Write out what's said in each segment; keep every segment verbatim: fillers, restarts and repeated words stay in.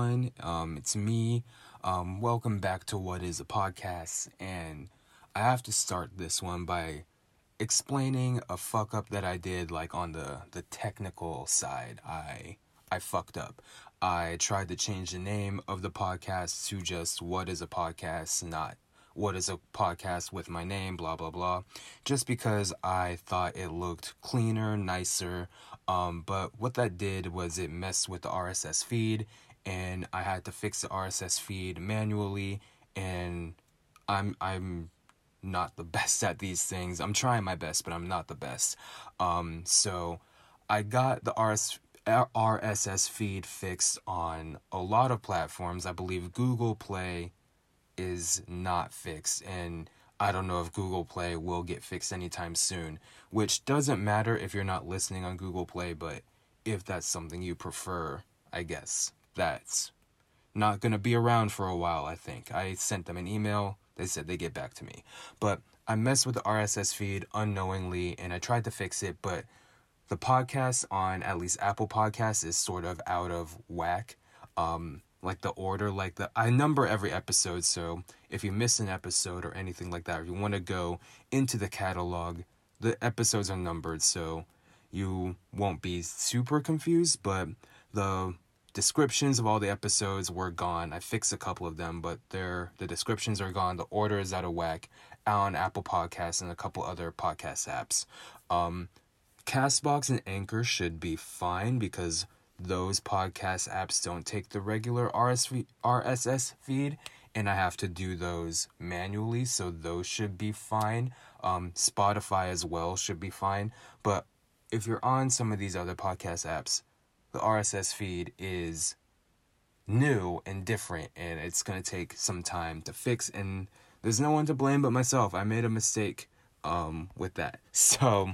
everyone. Um, it's me. Um, welcome back to What Is a Podcast. And I have to start this one by explaining a fuck up that I did, like on the, the technical side. I I fucked up. I tried to change the name of the podcast to just What Is a Podcast, not What Is a Podcast with my name, blah, blah, blah, just because I thought it looked cleaner, nicer. Um, but what that did was it messed with the R S S feed, and I had to fix the R S S feed manually, and I'm, I'm not the best at these things. I'm trying my best, but I'm not the best. Um, so I got the R S S feed fixed on a lot of platforms. I believe Google Play is not fixed, and I don't know if Google Play will get fixed anytime soon, which doesn't matter if you're not listening on Google Play, but if that's something you prefer, I guess that's not going to be around for a while, I think. I sent them an email. They said they get back to me, but I messed with the R S S feed unknowingly, and I tried to fix it, but the podcast on at least Apple Podcasts is sort of out of whack. Um, like the order, like the, I number every episode. So if you miss an episode or anything like that, or you want to go into the catalog, the episodes are numbered, so you won't be super confused, but the descriptions of all the episodes were gone. I fixed a couple of them, but they're, the descriptions are gone. The order is out of whack on Apple Podcasts and a couple other podcast apps. Um, Castbox and Anchor should be fine because those podcast apps don't take the regular R S S feed, and I have to do those manually, so those should be fine. Um, Spotify as well should be fine, but if you're on some of these other podcast apps, the R S S feed is new and different, and it's going to take some time to fix, and there's no one to blame but myself. I made a mistake um, with that, so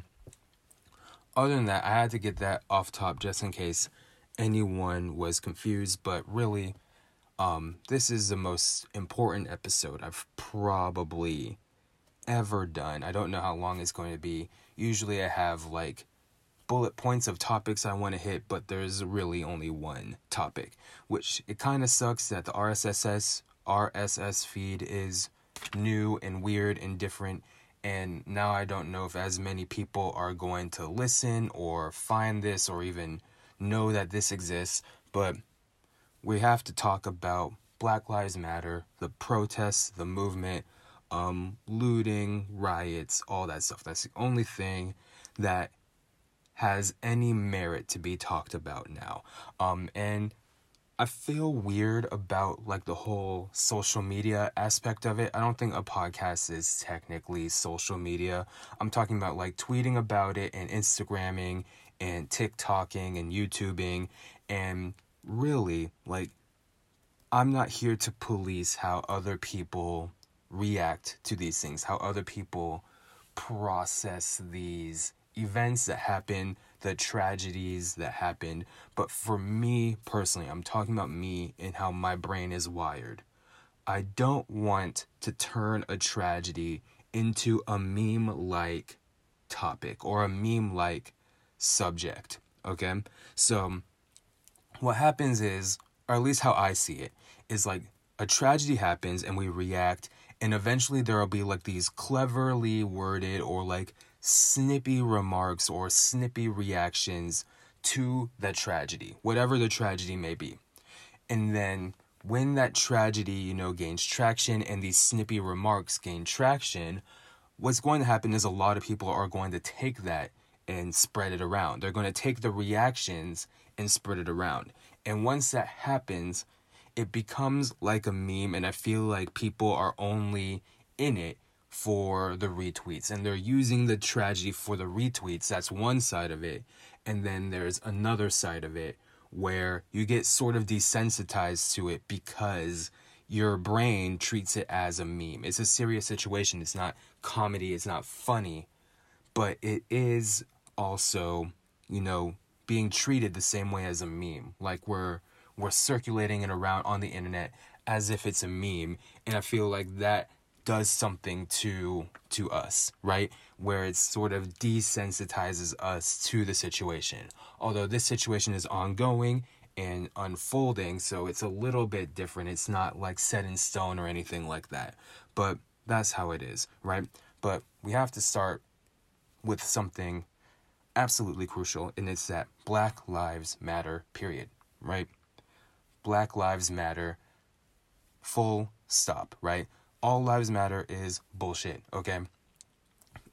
other than that, I had to get that off top just in case anyone was confused, but really, um, this is the most important episode I've probably ever done. I don't know how long it's going to be. Usually I have like bullet points of topics I want to hit, but there's really only one topic, which it kind of sucks that the R S S feed is new and weird and different, and now I don't know if as many people are going to listen or find this or even know that this exists, but we have to talk about Black Lives Matter, the protests, the movement, um, looting, riots, all that stuff. That's the only thing that has any merit to be talked about now. Um, and I feel weird about like the whole social media aspect of it. I don't think a podcast is technically social media. I'm talking about like tweeting about it and Instagramming and TikToking and YouTubing, and really, like, I'm not here to police how other people react to these things, how other people process these events that happen, the tragedies that happen. But for me personally, I'm talking about me and how my brain is wired. I don't want to turn a tragedy into a meme-like topic or a meme-like subject, okay? So what happens is, or at least how I see it, is like a tragedy happens and we react, and eventually there will be like these cleverly worded or like snippy remarks or snippy reactions to the tragedy, whatever the tragedy may be. And then when that tragedy, you know, gains traction and these snippy remarks gain traction, what's going to happen is a lot of people are going to take that and spread it around. They're going to take the reactions and spread it around. And once that happens, it becomes like a meme, and I feel like people are only in it for the retweets, and they're using the tragedy for the retweets. That's one side of it. And then there's another side of it where you get sort of desensitized to it because your brain treats it as a meme. It's a serious situation. It's not comedy. It's not funny. But it is also, you know, being treated the same way as a meme. Like we're we're circulating it around on the internet as if it's a meme. And I feel like that does something to to us, right? Where it sort of desensitizes us to the situation. Although this situation is ongoing and unfolding, so it's a little bit different. It's not like set in stone or anything like that, but that's how it is, right? But we have to start with something absolutely crucial, and it's that Black Lives Matter, period, right? Black Lives Matter, full stop, right? All lives matter is bullshit, okay?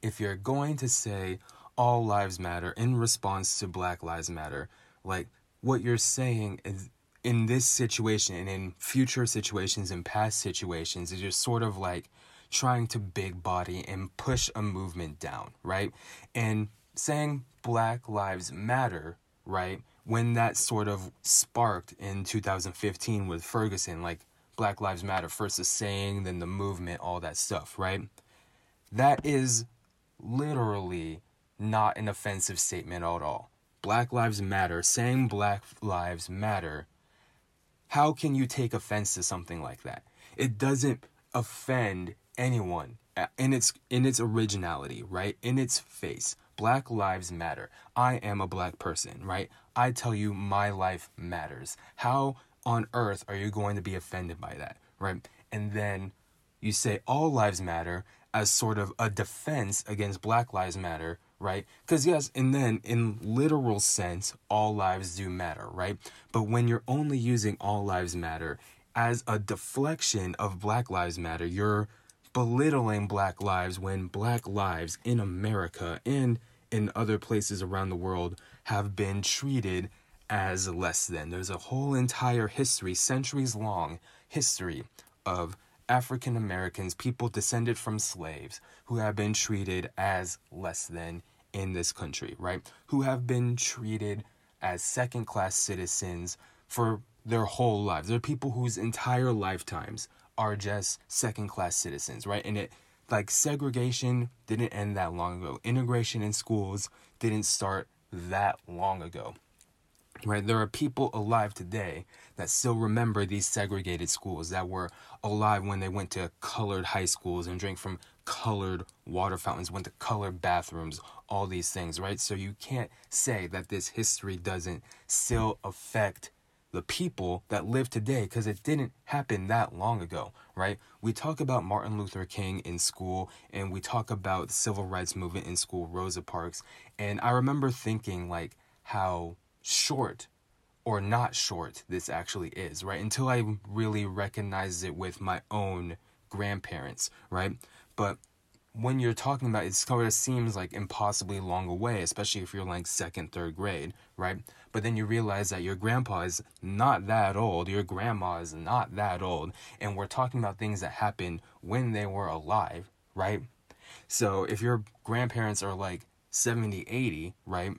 If you're going to say all lives matter in response to Black Lives Matter, like, what you're saying is, in this situation and in future situations and past situations, is you're sort of like trying to big body and push a movement down, right? And saying Black Lives Matter, right, when that sort of sparked in two thousand fifteen with Ferguson, like Black Lives Matter, first the saying, then the movement, all that stuff, right? That is literally not an offensive statement at all. Black Lives Matter, saying Black Lives Matter, how can you take offense to something like that? It doesn't offend anyone in its in its originality, right? In its face. Black Lives Matter. I am a black person, right? I tell you my life matters. How on earth are you going to be offended by that, right? And then you say all lives matter as sort of a defense against Black Lives Matter, right? Because yes, and then in literal sense, all lives do matter, right? But when you're only using all lives matter as a deflection of Black Lives Matter, you're belittling Black lives when Black lives in America and in other places around the world have been treated as less than. There's a whole entire history, centuries long history of African Americans, people descended from slaves, who have been treated as less than in this country, right? Who have been treated as second-class citizens for their whole lives. There are people whose entire lifetimes are just second-class citizens, right? And it, like, segregation didn't end that long ago. Integration in schools didn't start that long ago, right? There are people alive today that still remember these segregated schools, that were alive when they went to colored high schools and drank from colored water fountains, went to colored bathrooms, all these things, right? So you can't say that this history doesn't still affect the people that live today, because it didn't happen that long ago, right? We talk about Martin Luther King in school, and we talk about the civil rights movement in school, Rosa Parks, and I remember thinking, like, how short or not short this actually is, right? Until I really recognized it with my own grandparents, right? But when you're talking about it, it sort of seems like impossibly long away, especially if you're like second, third grade, right? But then you realize that your grandpa is not that old, your grandma is not that old, and we're talking about things that happened when they were alive, right? So if your grandparents are like seventy, eighty, right?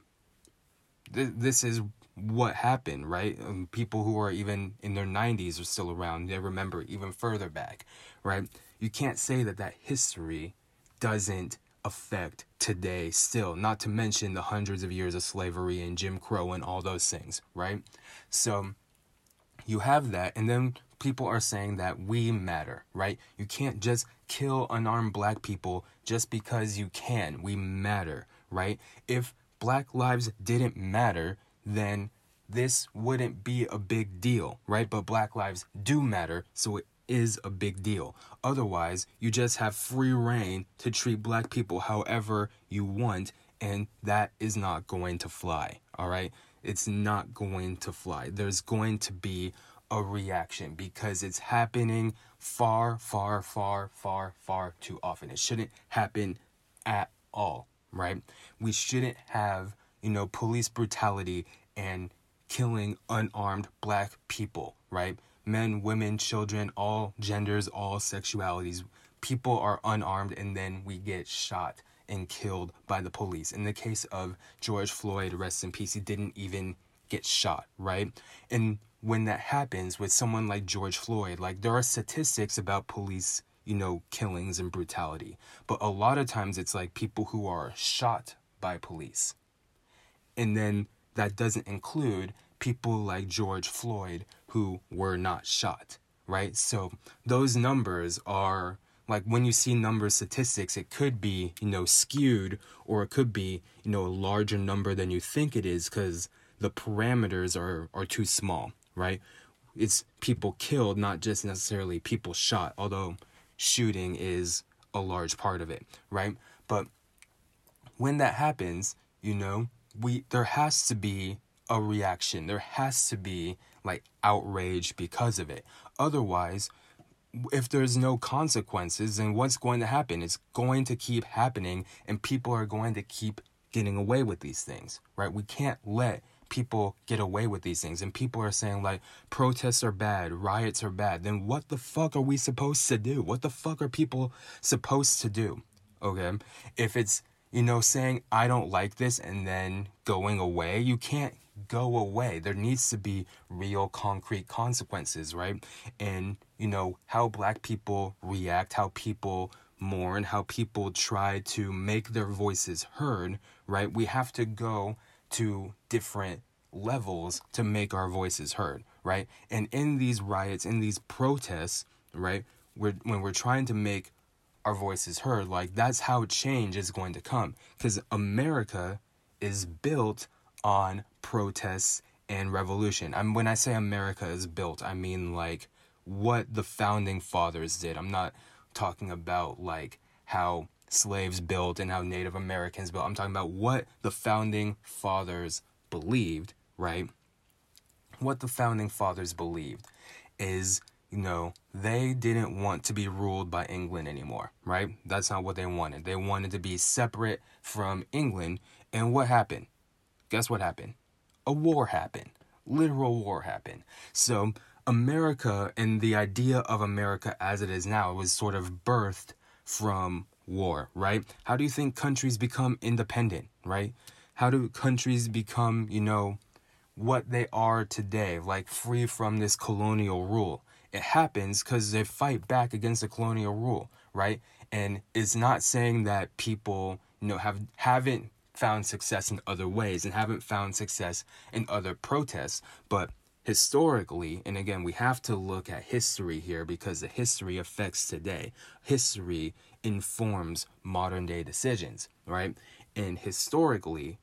This is what happened, right? Um, people who are even in their nineties are still around. They remember even further back, right? You can't say that that history doesn't affect today still, not to mention the hundreds of years of slavery and Jim Crow and all those things, right? So you have that, and then people are saying that we matter, right? You can't just kill unarmed black people just because you can. We matter, right? If Black lives didn't matter, then this wouldn't be a big deal, right? But Black lives do matter, so it is a big deal. Otherwise, you just have free reign to treat black people however you want, and that is not going to fly, all right? It's not going to fly. There's going to be a reaction, because it's happening far, far, far, far, far too often. It shouldn't happen at all. Right? We shouldn't have, you know, police brutality and killing unarmed black people, right? Men, women, children, all genders, all sexualities. People are unarmed, and then we get shot and killed by the police. In the case of George Floyd, rest in peace, he didn't even get shot, right? And when that happens with someone like George Floyd, like, there are statistics about police, you know, killings and brutality. But a lot of times it's like people who are shot by police. And then that doesn't include people like George Floyd who were not shot, right? So those numbers are, like, when you see numbers, statistics, it could be, you know, skewed, or it could be, you know, a larger number than you think it is, because the parameters are, are too small, right? It's people killed, not just necessarily people shot, although shooting is a large part of it, right? But when that happens, you know, we there has to be a reaction. There has to be, like, outrage because of it. Otherwise, if there's no consequences, then what's going to happen? It's going to keep happening, and people are going to keep getting away with these things, right? We can't let people get away with these things. And people are saying, like, protests are bad, riots are bad. Then what the fuck are we supposed to do? What the fuck are people supposed to do? Okay? If it's, you know, saying, I don't like this, and then going away, you can't go away. There needs to be real concrete consequences, right? And, you know, how black people react, how people mourn, how people try to make their voices heard, right? We have to go to different levels to make our voices heard, right? And in these riots, in these protests, right, we're, when we're trying to make our voices heard, like, that's how change is going to come. Because America is built on protests and revolution. I'm, when I say America is built, I mean, like, what the founding fathers did. I'm not talking about, like, how slaves built and how Native Americans built. I'm talking about what the founding fathers believed, right? What the founding fathers believed is, you know, they didn't want to be ruled by England anymore, right? That's not what they wanted. They wanted to be separate from England. And what happened? Guess what happened? A war happened. Literal war happened. So America and the idea of America as it is now was sort of birthed from war, right? How do you think countries become independent, right? How do countries become, you know, what they are today, like free from this colonial rule? It happens because they fight back against the colonial rule, right? And it's not saying that people, you know, have, haven't found success in other ways and haven't found success in other protests. But historically, and again, we have to look at history here because the history affects today. History informs modern day decisions, right? And historically,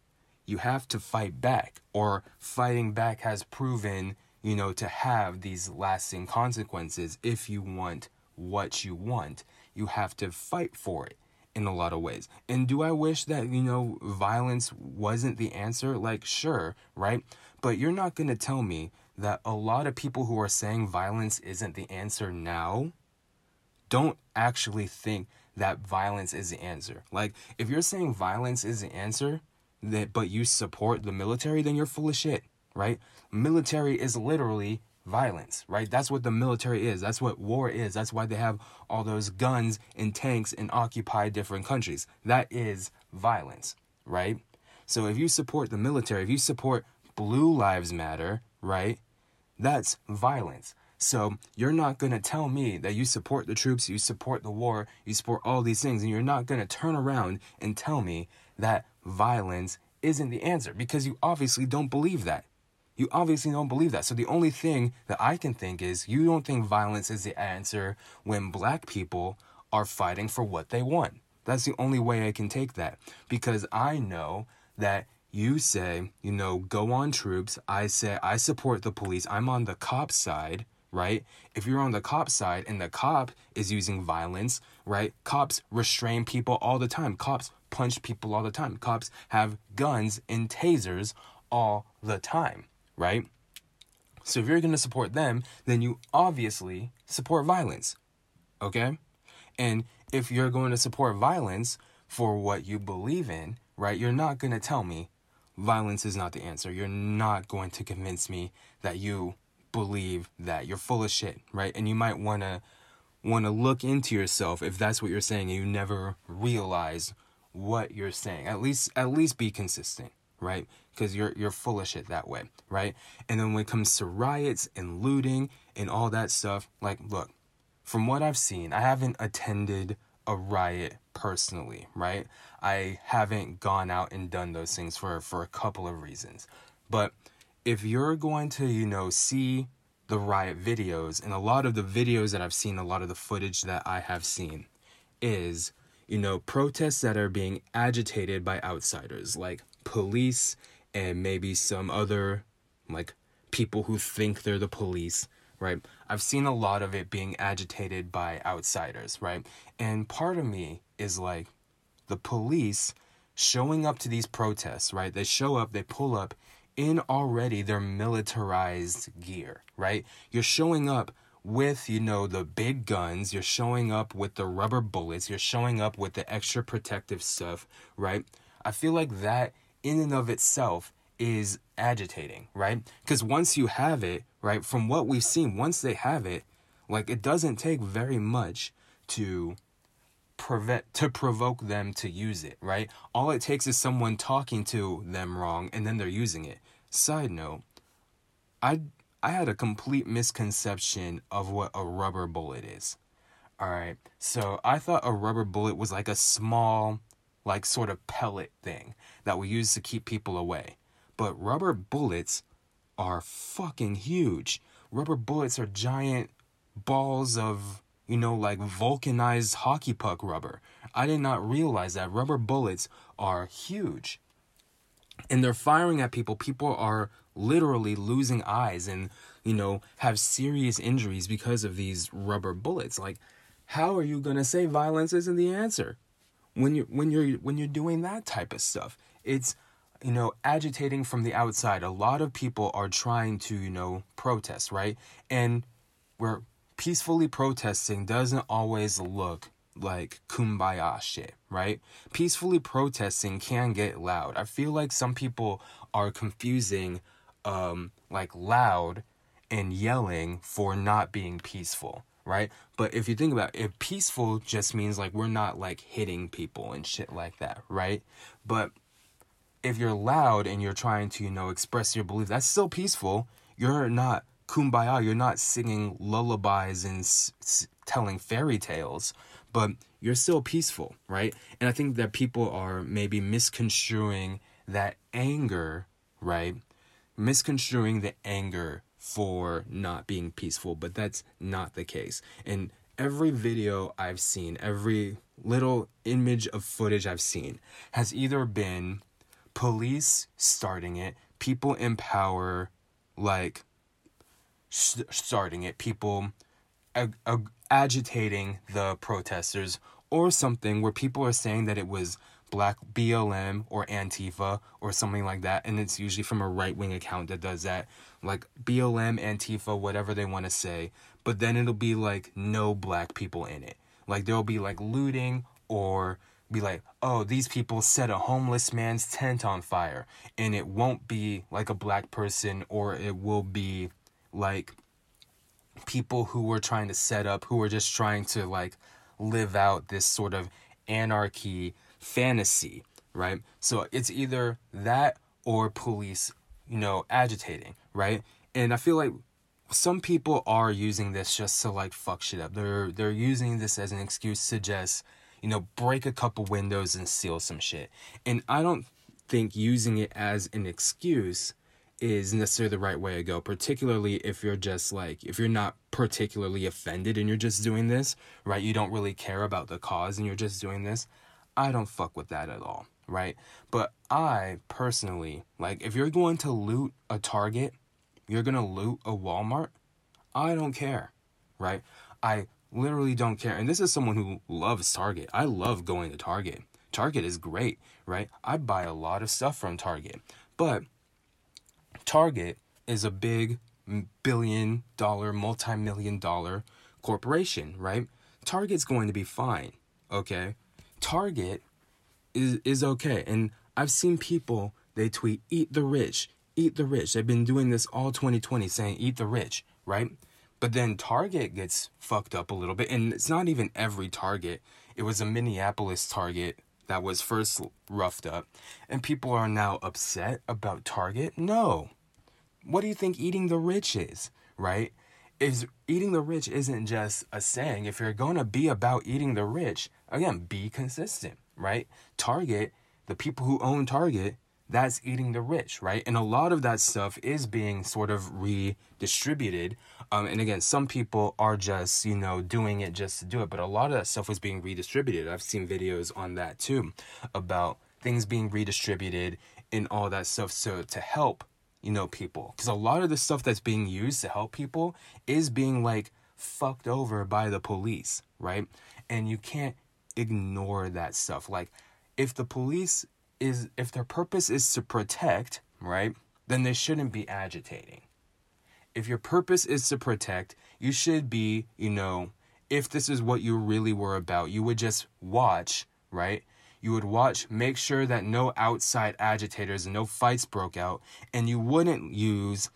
you have to fight back, or fighting back has proven, you know, to have these lasting consequences. If you want what you want, you have to fight for it in a lot of ways. And do I wish that, you know, violence wasn't the answer? Like, sure, right? But you're not going to tell me that a lot of people who are saying violence isn't the answer now don't actually think that violence is the answer. Like, if you're saying violence is the answer, that but you support the military, then you're full of shit, right? Military is literally violence, right? That's what the military is. That's what war is. That's why they have all those guns and tanks and occupy different countries. That is violence, right? So if you support the military, if you support Blue Lives Matter, right, that's violence. So you're not going to tell me that you support the troops, you support the war, you support all these things, and you're not going to turn around and tell me that violence isn't the answer, because you obviously don't believe that. You obviously don't believe that. So the only thing that I can think is you don't think violence is the answer when black people are fighting for what they want. That's the only way I can take that, because I know that you say, you know, go on troops. I say I support the police. I'm on the cop side, right? If you're on the cop side and the cop is using violence, right? Cops restrain people all the time. Cops punch people all the time. Cops have guns and tasers all the time, right? So if you're going to support them, then you obviously support violence, okay? And if you're going to support violence for what you believe in, right, you're not going to tell me violence is not the answer. You're not going to convince me that you believe that. You're full of shit, right? And you might want to want to look into yourself if that's what you're saying and you never realize what you're saying. At least at least be consistent, right? Because you're you're full of shit that way, right? And then when it comes to riots and looting and all that stuff, like, look, from what I've seen, I haven't attended a riot personally, right? I haven't gone out and done those things for, for a couple of reasons. But if you're going to, you know, see the riot videos, and a lot of the videos that I've seen, a lot of the footage that I have seen is, you know, protests that are being agitated by outsiders, like police and maybe some other, like, people who think they're the police, right? I've seen a lot of it being agitated by outsiders, right? And part of me is like, the police showing up to these protests, right? They show up, they pull up in already their militarized gear, right? You're showing up with, you know, the big guns, you're showing up with the rubber bullets, you're showing up with the extra protective stuff, right? I feel like that in and of itself is agitating, right? Because once you have it, right, from what we've seen, once they have it, like, it doesn't take very much to prevent, to provoke them to use it, right? All it takes is someone talking to them wrong, and then they're using it. Side note, I... I had a complete misconception of what a rubber bullet is. All right. So I thought a rubber bullet was like a small, like, sort of pellet thing that we use to keep people away. But rubber bullets are fucking huge. Rubber bullets are giant balls of, you know, like, vulcanized hockey puck rubber. I did not realize that rubber bullets are huge. And they're firing at people. People are literally losing eyes and, you know, have serious injuries because of these rubber bullets. Like, how are you going to say violence isn't the answer when you when you're when you're doing that type of stuff? It's, you know, agitating from the outside. A lot of people are trying to, you know, protest, right? And where peacefully protesting doesn't always look like kumbaya shit, right? Peacefully protesting can get loud. I feel like some people are confusing um like loud and yelling for not being peaceful, right? But if you think about it, if peaceful just means like we're not like hitting people and shit like that, right? But if you're loud and you're trying to, you know, express your belief, that's still peaceful. You're not kumbaya, you're not singing lullabies and s- s- telling fairy tales, but you're still peaceful, right? And I think that people are maybe misconstruing that anger, right? Misconstruing the anger for not being peaceful, but that's not the case. And every video I've seen, every little image of footage I've seen has either been police starting it, people in power, like, st- starting it, people ag- ag- agitating the protesters, or something where people are saying that it was Black B L M or Antifa or something like that, and it's usually from a right-wing account that does that, like B L M, Antifa, whatever they want to say, but then it'll be like no black people in it. Like, there'll be like looting, or be like, oh, these people set a homeless man's tent on fire, and it won't be like a black person, or it will be like people who were trying to set up, who were just trying to like live out this sort of anarchy fantasy, right? So it's either that or police, you know, agitating, right? And I feel like some people are using this just to like fuck shit up. They're they're using this as an excuse to just, you know, break a couple windows and steal some shit. And I don't think using it as an excuse is necessarily the right way to go, particularly if you're just like, if you're not particularly offended and you're just doing this, right? You don't really care about the cause and you're just doing this. I don't fuck with that at all, right? But I personally, like, if you're going to loot a Target, you're going to loot a Walmart, I don't care, right? I literally don't care. And this is someone who loves Target. I love going to Target. Target is great, right? I buy a lot of stuff from Target. But Target is a big billion dollar, multi-million dollar corporation, right? Target's going to be fine, okay? Target is is okay. And I've seen people, they tweet, eat the rich, eat the rich. They've been doing this all twenty twenty, saying eat the rich, right? But then Target gets fucked up a little bit. And it's not even every Target. It was a Minneapolis Target that was first roughed up, and people are now upset about Target. No. What do you think eating the rich is, right? Is eating the rich isn't just a saying. If you're going to be about eating the rich, again, be consistent, right? Target, the people who own Target, that's eating the rich, right? And a lot of that stuff is being sort of redistributed. Um, and again, some people are just, you know, doing it just to do it. But a lot of that stuff was being redistributed. I've seen videos on that too, about things being redistributed and all that stuff, so to help, you know, people. Because a lot of the stuff that's being used to help people is being, like, fucked over by the police, right? And you can't ignore that stuff. Like, if the police is, if their purpose is to protect, right, then they shouldn't be agitating. If your purpose is to protect, you should be, you know, if this is what you really were about, you would just watch, right? You would watch, make sure that no outside agitators and no fights broke out, and you wouldn't use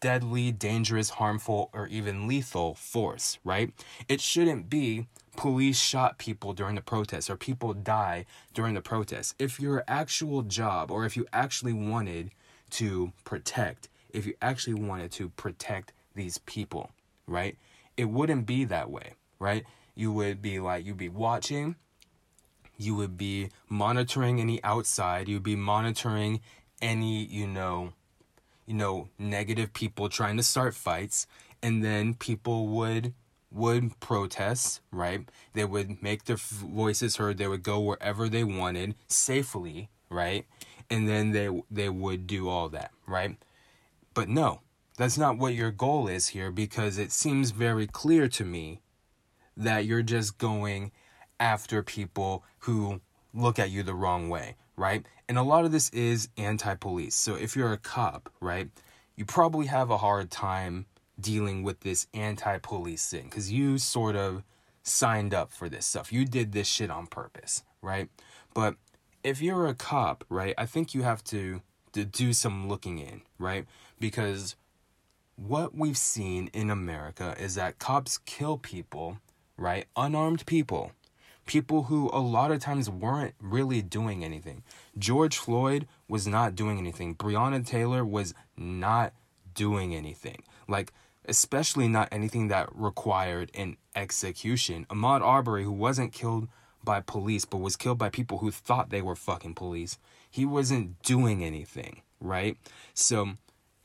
deadly, dangerous, harmful, or even lethal force, right? It shouldn't be police shot people during the protest or people die during the protest. If your actual job, or if you actually wanted to protect, if you actually wanted to protect these people, right, it wouldn't be that way, right? You would be like, you'd be watching, you would be monitoring any outside, you'd be monitoring any, you know, you know, negative people trying to start fights, and then people would, would protest, right? They would make their voices heard, they would go wherever they wanted, safely, right? And then they, they would do all that, right? But no, that's not what your goal is here, because it seems very clear to me that you're just going after people who look at you the wrong way, right? And a lot of this is anti-police. So if you're a cop, right, you probably have a hard time dealing with this anti-police thing, because you sort of signed up for this stuff. You did this shit on purpose, right? But if you're a cop, right, I think you have to, to do some looking in, right? Because what we've seen in America is that cops kill people, right? Unarmed people. People who a lot of times weren't really doing anything. George Floyd was not doing anything. Breonna Taylor was not doing anything. Like, especially not anything that required an execution. Ahmaud Arbery, who wasn't killed by police, but was killed by people who thought they were fucking police, he wasn't doing anything, right? So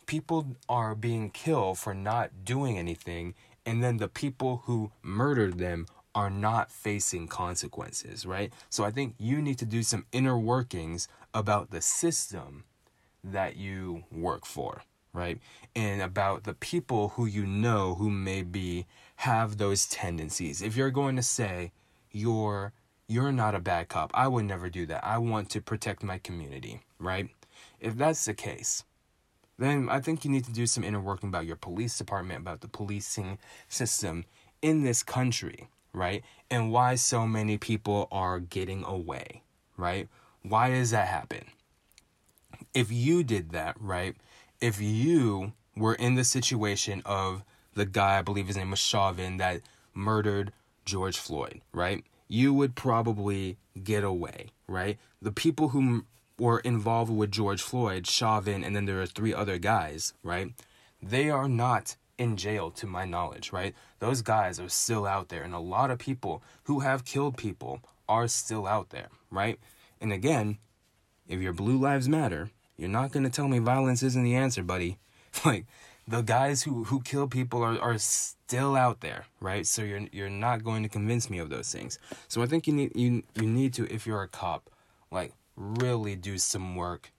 people are being killed for not doing anything, and then the people who murdered them are not facing consequences, right? So I think you need to do some inner workings about the system that you work for, right? And about the people who you know who maybe have those tendencies. If you're going to say, you're you're not a bad cop, I would never do that, I want to protect my community, right? If that's the case, then I think you need to do some inner working about your police department, about the policing system in this country, right? And why so many people are getting away, right? Why does that happen? If you did that, right? If you were in the situation of the guy, I believe his name was Chauvin, that murdered George Floyd, right? You would probably get away, right? The people who were involved with George Floyd, Chauvin, and then there are three other guys, right? They are not in jail, to my knowledge, right? Those guys are still out there, and a lot of people who have killed people are still out there, right? And again, if you're Blue Lives Matter, you're not going to tell me violence isn't the answer, buddy. Like, the guys who, who kill people are, are still out there, right? So you're you're not going to convince me of those things. So I think you need you you need to, if you're a cop, like, really do some work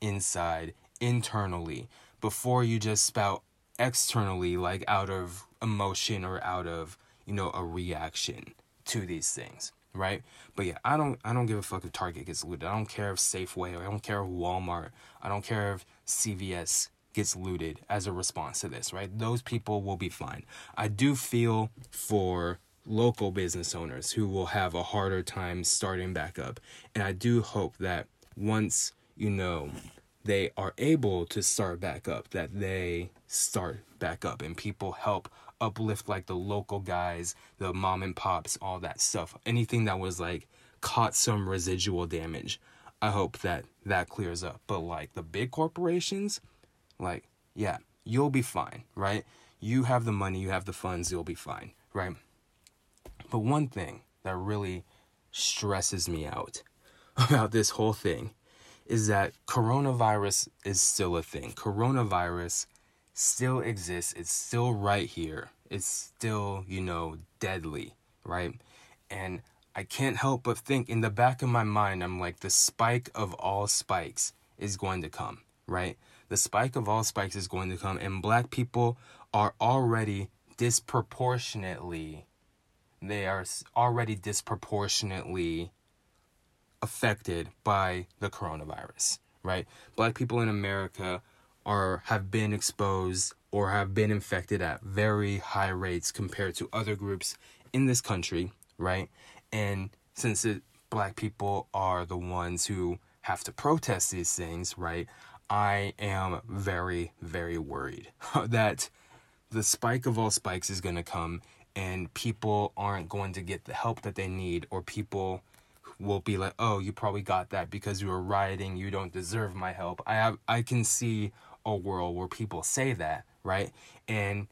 inside, internally, before you just spout externally, like, out of emotion or out of, you know, a reaction to these things, right? But yeah, I don't I don't give a fuck if Target gets looted. I don't care if Safeway, or I don't care if Walmart, I don't care if C V S gets looted as a response to this, right? Those people will be fine. I do feel for local business owners who will have a harder time starting back up, and I do hope that once, you know, they are able to start back up, that they start back up and people help uplift, like, the local guys, the mom and pops, all that stuff. Anything that was, like, caught some residual damage, I hope that that clears up. But, like, the big corporations, like, yeah, you'll be fine, right? You have the money, you have the funds, you'll be fine, right? But one thing that really stresses me out about this whole thing is that coronavirus is still a thing. Coronavirus still exists. It's still right here. It's still, you know, deadly, right? And I can't help but think, in the back of my mind, I'm like, the spike of all spikes is going to come, right? The spike of all spikes is going to come, and black people are already disproportionately, they are already disproportionately affected by the coronavirus, right? Black people in America are have been exposed or have been infected at very high rates compared to other groups in this country, right? And since it, black people are the ones who have to protest these things, right, I am very, very worried that the spike of all spikes is going to come and people aren't going to get the help that they need, or people will be like, oh, you probably got that because you were rioting, you don't deserve my help. I have, I can see a world where people say that, right? And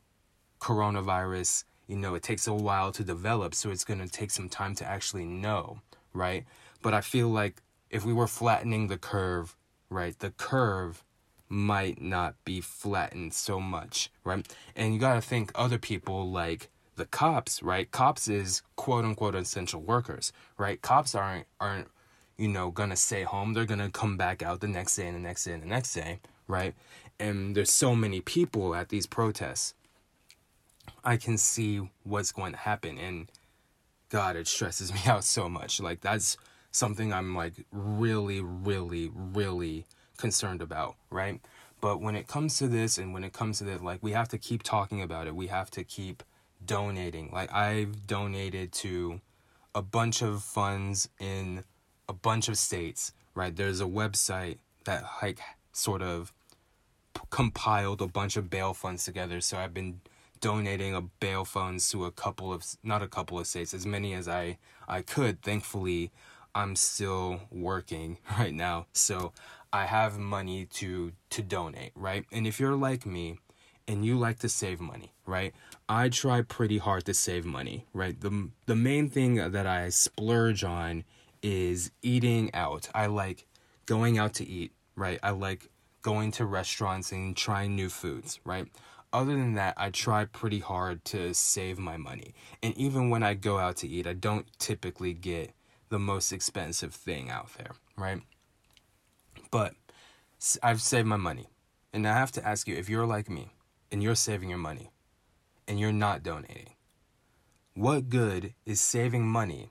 coronavirus, you know, it takes a while to develop, so it's going to take some time to actually know, right? But I feel like if we were flattening the curve, right, the curve might not be flattened so much, right? And you got to think other people like the cops, right? Cops is quote-unquote essential workers, right? Cops aren't, aren't you know, gonna stay home. They're gonna come back out the next day and the next day and the next day, right? And there's so many people at these protests. I can see what's going to happen, and God, it stresses me out so much. Like, that's something I'm, like, really, really, really concerned about, right? But when it comes to this and when it comes to this, like, we have to keep talking about it. We have to keep donating. Like, I've donated to a bunch of funds in a bunch of states, right? There's a website that, like, sort of p- compiled a bunch of bail funds together. So I've been donating a bail funds to a couple of, not a couple of states, as many as I, I could. Thankfully, I'm still working right now, so I have money to, to donate, right? And if you're like me, and you like to save money, right? I try pretty hard to save money, right? The the main thing that I splurge on is eating out. I like going out to eat, right? I like going to restaurants and trying new foods, right? Other than that, I try pretty hard to save my money. And even when I go out to eat, I don't typically get the most expensive thing out there, right? But I've saved my money. And I have to ask you, if you're like me, and you're saving your money, and you're not donating, what good is saving money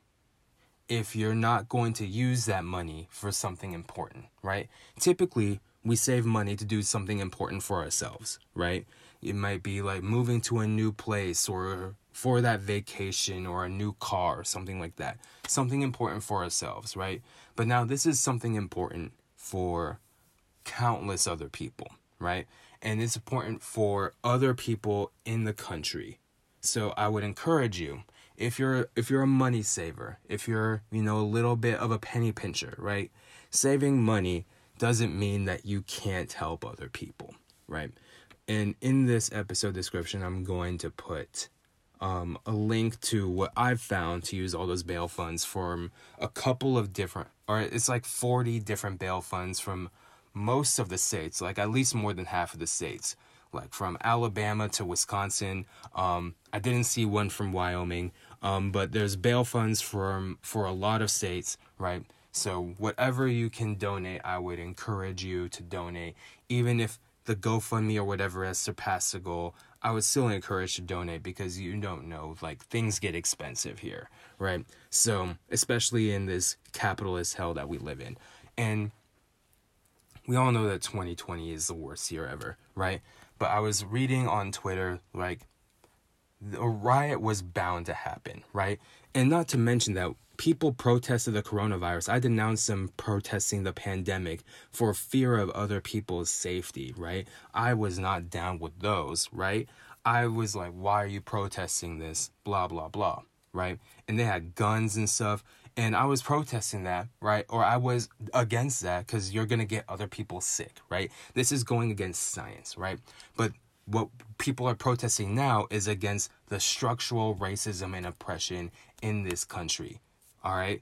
if you're not going to use that money for something important, right? Typically, we save money to do something important for ourselves, right? It might be like moving to a new place, or for that vacation, or a new car, or something like that. Something important for ourselves, right? But now this is something important for countless other people, right? And it's important for other people in the country. So I would encourage you, if you're if you're a money saver, if you're, you know, a little bit of a penny pincher, right? Saving money doesn't mean that you can't help other people, right? And in this episode description, I'm going to put um, a link to what I've found to use all those bail funds from a couple of different, or it's like forty different bail funds from most of the states, like at least more than half of the states, like from Alabama to Wisconsin. Um, I didn't see one from Wyoming, um, but there's bail funds from for a lot of states, right? So whatever you can donate, I would encourage you to donate. Even if the GoFundMe or whatever has surpassed the goal, I would still encourage you to donate, because you don't know, like, things get expensive here, right? So especially in this capitalist hell that we live in. And we all know that twenty twenty is the worst year ever, right? But I was reading on Twitter, like, a riot was bound to happen, right? And not to mention that people protested the coronavirus. I denounced them protesting the pandemic for fear of other people's safety, right? I was not down with those, right? I was like, why are you protesting this? Blah, blah, blah, right? And they had guns and stuff. And I was protesting that, right? Or I was against that, because you're going to get other people sick, right? This is going against science, right? But what people are protesting now is against the structural racism and oppression in this country, all right?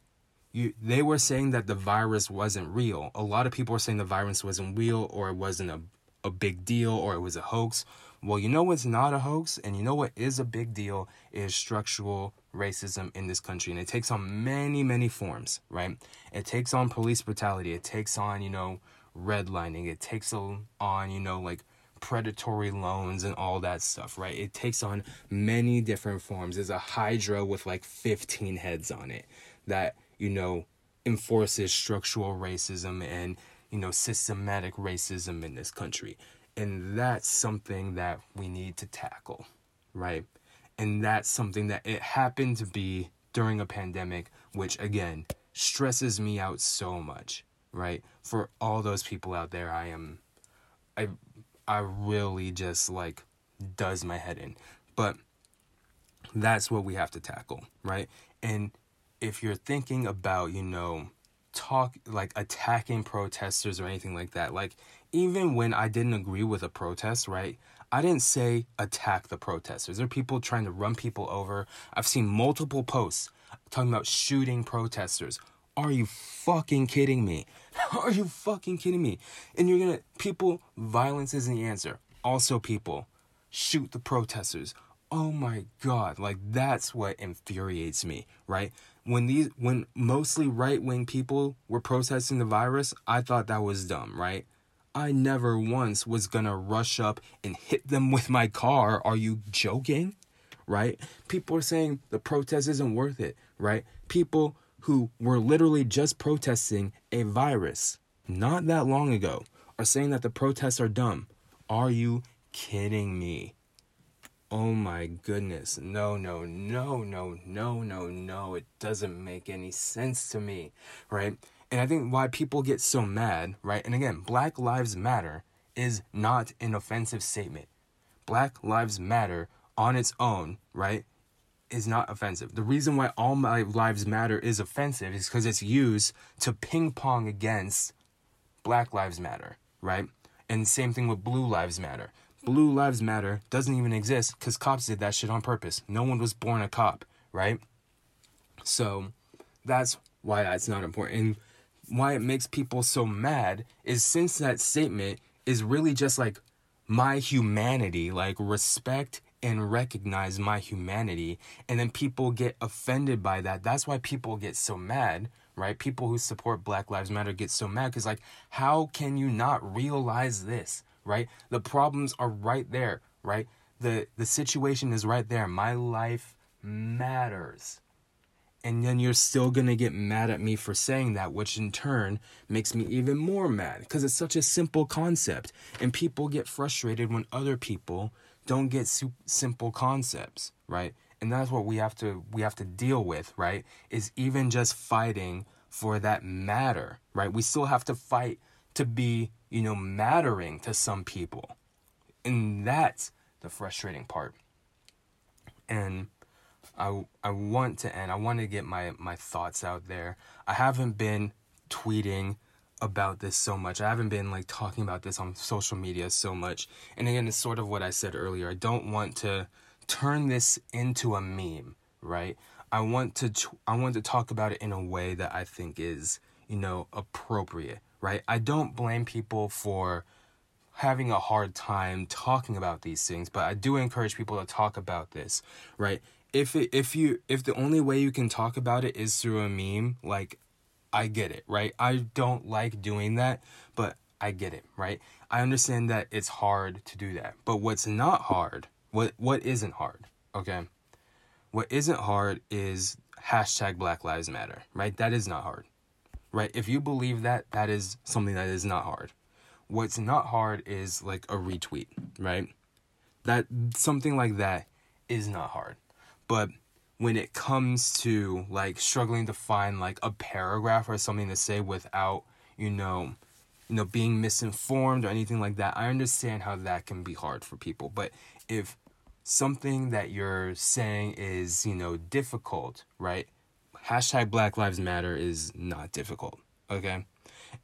You, they were saying that the virus wasn't real. A lot of people were saying the virus wasn't real, or it wasn't a, a big deal, or it was a hoax. Well, you know what's not a hoax, and you know what is a big deal, is structural racism in this country. And it takes on many, many forms, right? It takes on police brutality. It takes on, you know, redlining. It takes on, you know, like predatory loans and all that stuff, right? It takes on many different forms. There's a hydra with like fifteen heads on it that, you know, enforces structural racism and, you know, systematic racism in this country. And that's something that we need to tackle, right? And that's something that it happened to be during a pandemic, which again stresses me out so much, right? For all those people out there, I am, I, I really just like does my head in. But that's what we have to tackle, right? And if you're thinking about, you know, talk like attacking protesters or anything like that, like even when I didn't agree with a protest, right, I didn't say attack the protesters. There are people trying to run people over. I've seen multiple posts talking about shooting protesters. Are you fucking kidding me? Are you fucking kidding me? And you're gonna, people, violence isn't the answer. Also, people, shoot the protesters. Oh my God, like that's what infuriates me, right? When these, when mostly right-wing people were protesting the virus, I thought that was dumb, right? I never once was gonna rush up and hit them with my car. Are you joking? Right? People are saying the protest isn't worth it, right? People who were literally just protesting a virus not that long ago are saying that the protests are dumb. Are you kidding me? Oh my goodness. No, no, no, no, no, no, no. It doesn't make any sense to me, right? And I think why people get so mad, right? And again, Black Lives Matter is not an offensive statement. Black Lives Matter on its own, right, is not offensive. The reason why All My Lives Matter is offensive is because it's used to ping pong against Black Lives Matter, right? And same thing with Blue Lives Matter. Blue Lives Matter doesn't even exist because cops did that shit on purpose. No one was born a cop, right? So that's why it's not important. And why it makes people so mad is since that statement is really just like my humanity, like respect and recognize my humanity, and then people get offended by that. That's why people get so mad, right? People who support Black Lives Matter get so mad because like, how can you not realize this? Right? The problems are right there, right? The the situation is right there. My life matters. And then you're still going to get mad at me for saying that, which in turn makes me even more mad because it's such a simple concept. And people get frustrated when other people don't get su- simple concepts, right? And that's what we have to we have to deal with, right? Is even just fighting for that matter, right? We still have to fight to be, you know, mattering to some people. And that's the frustrating part. And I, I want to end. I want to get my, my thoughts out there. I haven't been tweeting about this so much. I haven't been like talking about this on social media so much. And again, it's sort of what I said earlier. I don't want to turn this into a meme, right? I want to, t- I want to talk about it in a way that I think is, you know, appropriate. Right? I don't blame people for having a hard time talking about these things, but I do encourage people to talk about this, right? If it, if you if the only way you can talk about it is through a meme, like, I get it, right? I don't like doing that, but I get it, right? I understand that it's hard to do that. But what's not hard, what what isn't hard, okay? What isn't hard is hashtag Black Lives Matter, right? That is not hard. Right? If you believe that, that is something that is not hard. What's not hard is like a retweet, right? That something like that is not hard. But when it comes to like struggling to find like a paragraph or something to say without, you know, you know, being misinformed or anything like that, I understand how that can be hard for people. But if something that you're saying is, you know, difficult, right? Hashtag Black Lives Matter is not difficult, okay?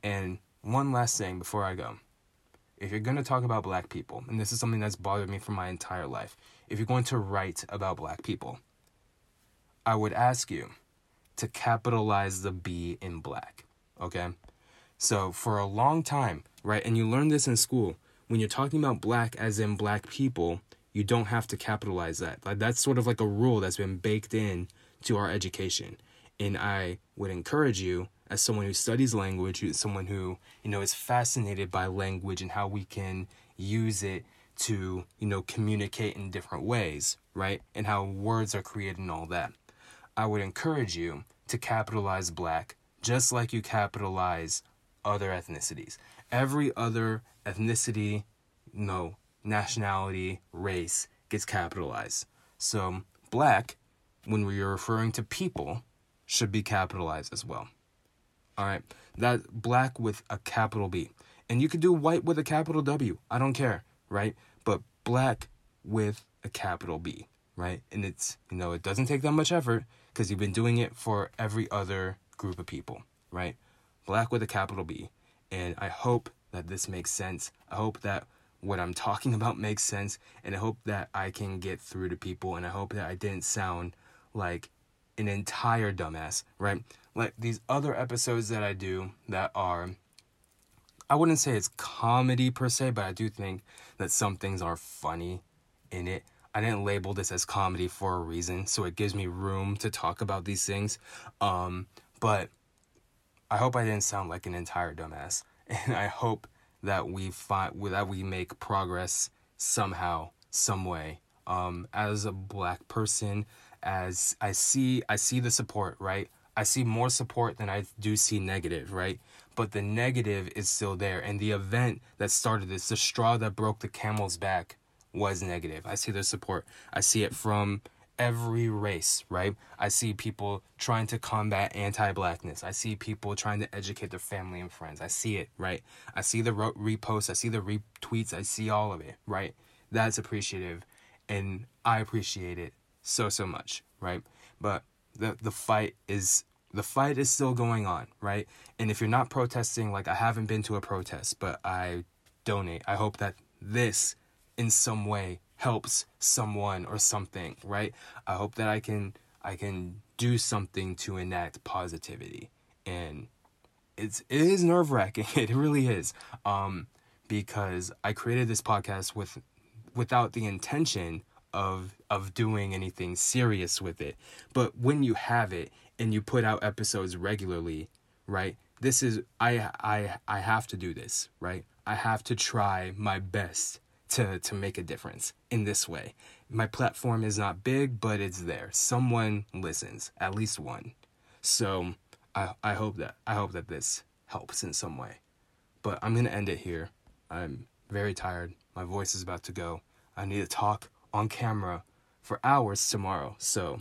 And one last thing before I go. If you're going to talk about black people, and this is something that's bothered me for my entire life, if you're going to write about black people, I would ask you to capitalize the B in black, okay? So for a long time, right, and you learn this in school, when you're talking about black as in black people, you don't have to capitalize that. Like that's sort of like a rule that's been baked in to our education. And I would encourage you, as someone who studies language, as someone who, you know, is fascinated by language and how we can use it to, you know, communicate in different ways, right? And how words are created and all that. I would encourage you to capitalize Black just like you capitalize other ethnicities. Every other ethnicity, you know, nationality, race gets capitalized. So Black, when we are referring to people, should be capitalized as well. All right, that Black with a capital B. And you could do white with a capital W. I don't care, right? But Black with a capital B, right? And it's, you know, it doesn't take that much effort because you've been doing it for every other group of people, right? Black with a capital B. And I hope that this makes sense. I hope that what I'm talking about makes sense. And I hope that I can get through to people. And I hope that I didn't sound like an entire dumbass, right? Like these other episodes that I do that are, I wouldn't say it's comedy per se, but I do think that some things are funny in it. I didn't label this as comedy for a reason, so it gives me room to talk about these things. Um, but I hope I didn't sound like an entire dumbass, and I hope that we find that we make progress somehow, some way. Um, as a Black person, as I see, I see the support, right? I see more support than I do see negative, right? But the negative is still there. And the event that started this, the straw that broke the camel's back, was negative. I see their support. I see it from every race, right? I see people trying to combat anti-Blackness. I see people trying to educate their family and friends. I see it, right? I see the reposts. I see the retweets. I see all of it, right? That's appreciative. And I appreciate it so, so much, right? But the the fight is the fight is still going on, right? And if you're not protesting, like I haven't been to a protest, but I donate. I hope that this in some way helps someone or something, right? I hope that I can I can do something to enact positivity. And it's it is nerve-wracking. It really is. Um because I created this podcast with without the intention of of doing anything serious with it. But when you have it and you put out episodes regularly, right? This is I I I have to do this, right? I have to try my best to to make a difference in this way. My platform is not big, but it's there. Someone listens, at least one. So I I hope that I hope that this helps in some way. But I'm going to end it here. I'm very tired. My voice is about to go. I need to talk on camera for hours tomorrow. So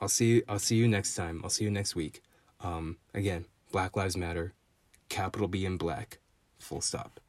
I'll see you, I'll see you next time. I'll see you next week. Um, again, Black Lives Matter, capital B in Black, full stop.